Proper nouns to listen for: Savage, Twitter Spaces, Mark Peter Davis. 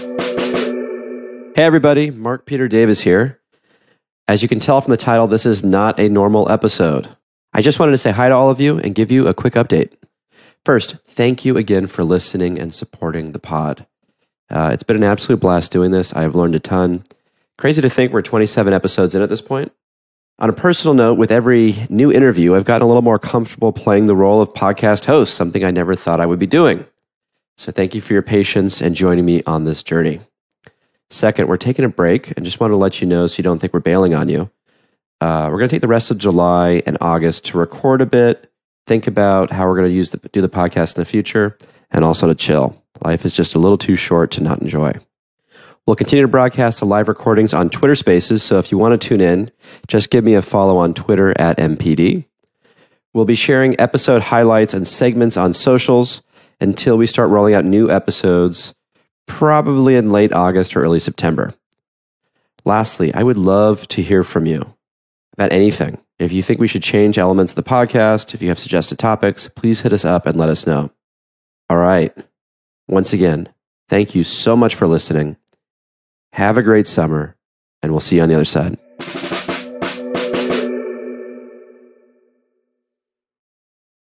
Hey everybody, Mark Peter Davis here. As you can tell from the title, this is not a normal episode. I just wanted to say hi to all of you and give you a quick update. First, thank you again for listening and supporting the pod. It's been an absolute blast doing this. I've learned a ton. Crazy to think we're 27 episodes in at this point. On a personal note, with every new interview, I've gotten a little more comfortable playing the role of podcast host, something I never thought I would be doing. So thank you for your patience and joining me on this journey. Second, we're taking a break and just want to let you know so you don't think we're bailing on you. We're going to take the rest of July and August to record a bit, think about how we're going to do the podcast in the future, and also to chill. Life is just a little too short to not enjoy. We'll continue to broadcast the live recordings on Twitter Spaces, so if you want to tune in, just give me a follow on Twitter at MPD. We'll be sharing episode highlights and segments on socials until we start rolling out new episodes, probably in late August or early September. Lastly, I would love to hear from you about anything. If you think we should change elements of the podcast, if you have suggested topics, please hit us up and let us know. All right. Once again, thank you so much for listening. Have a great summer, and we'll see you on the other side.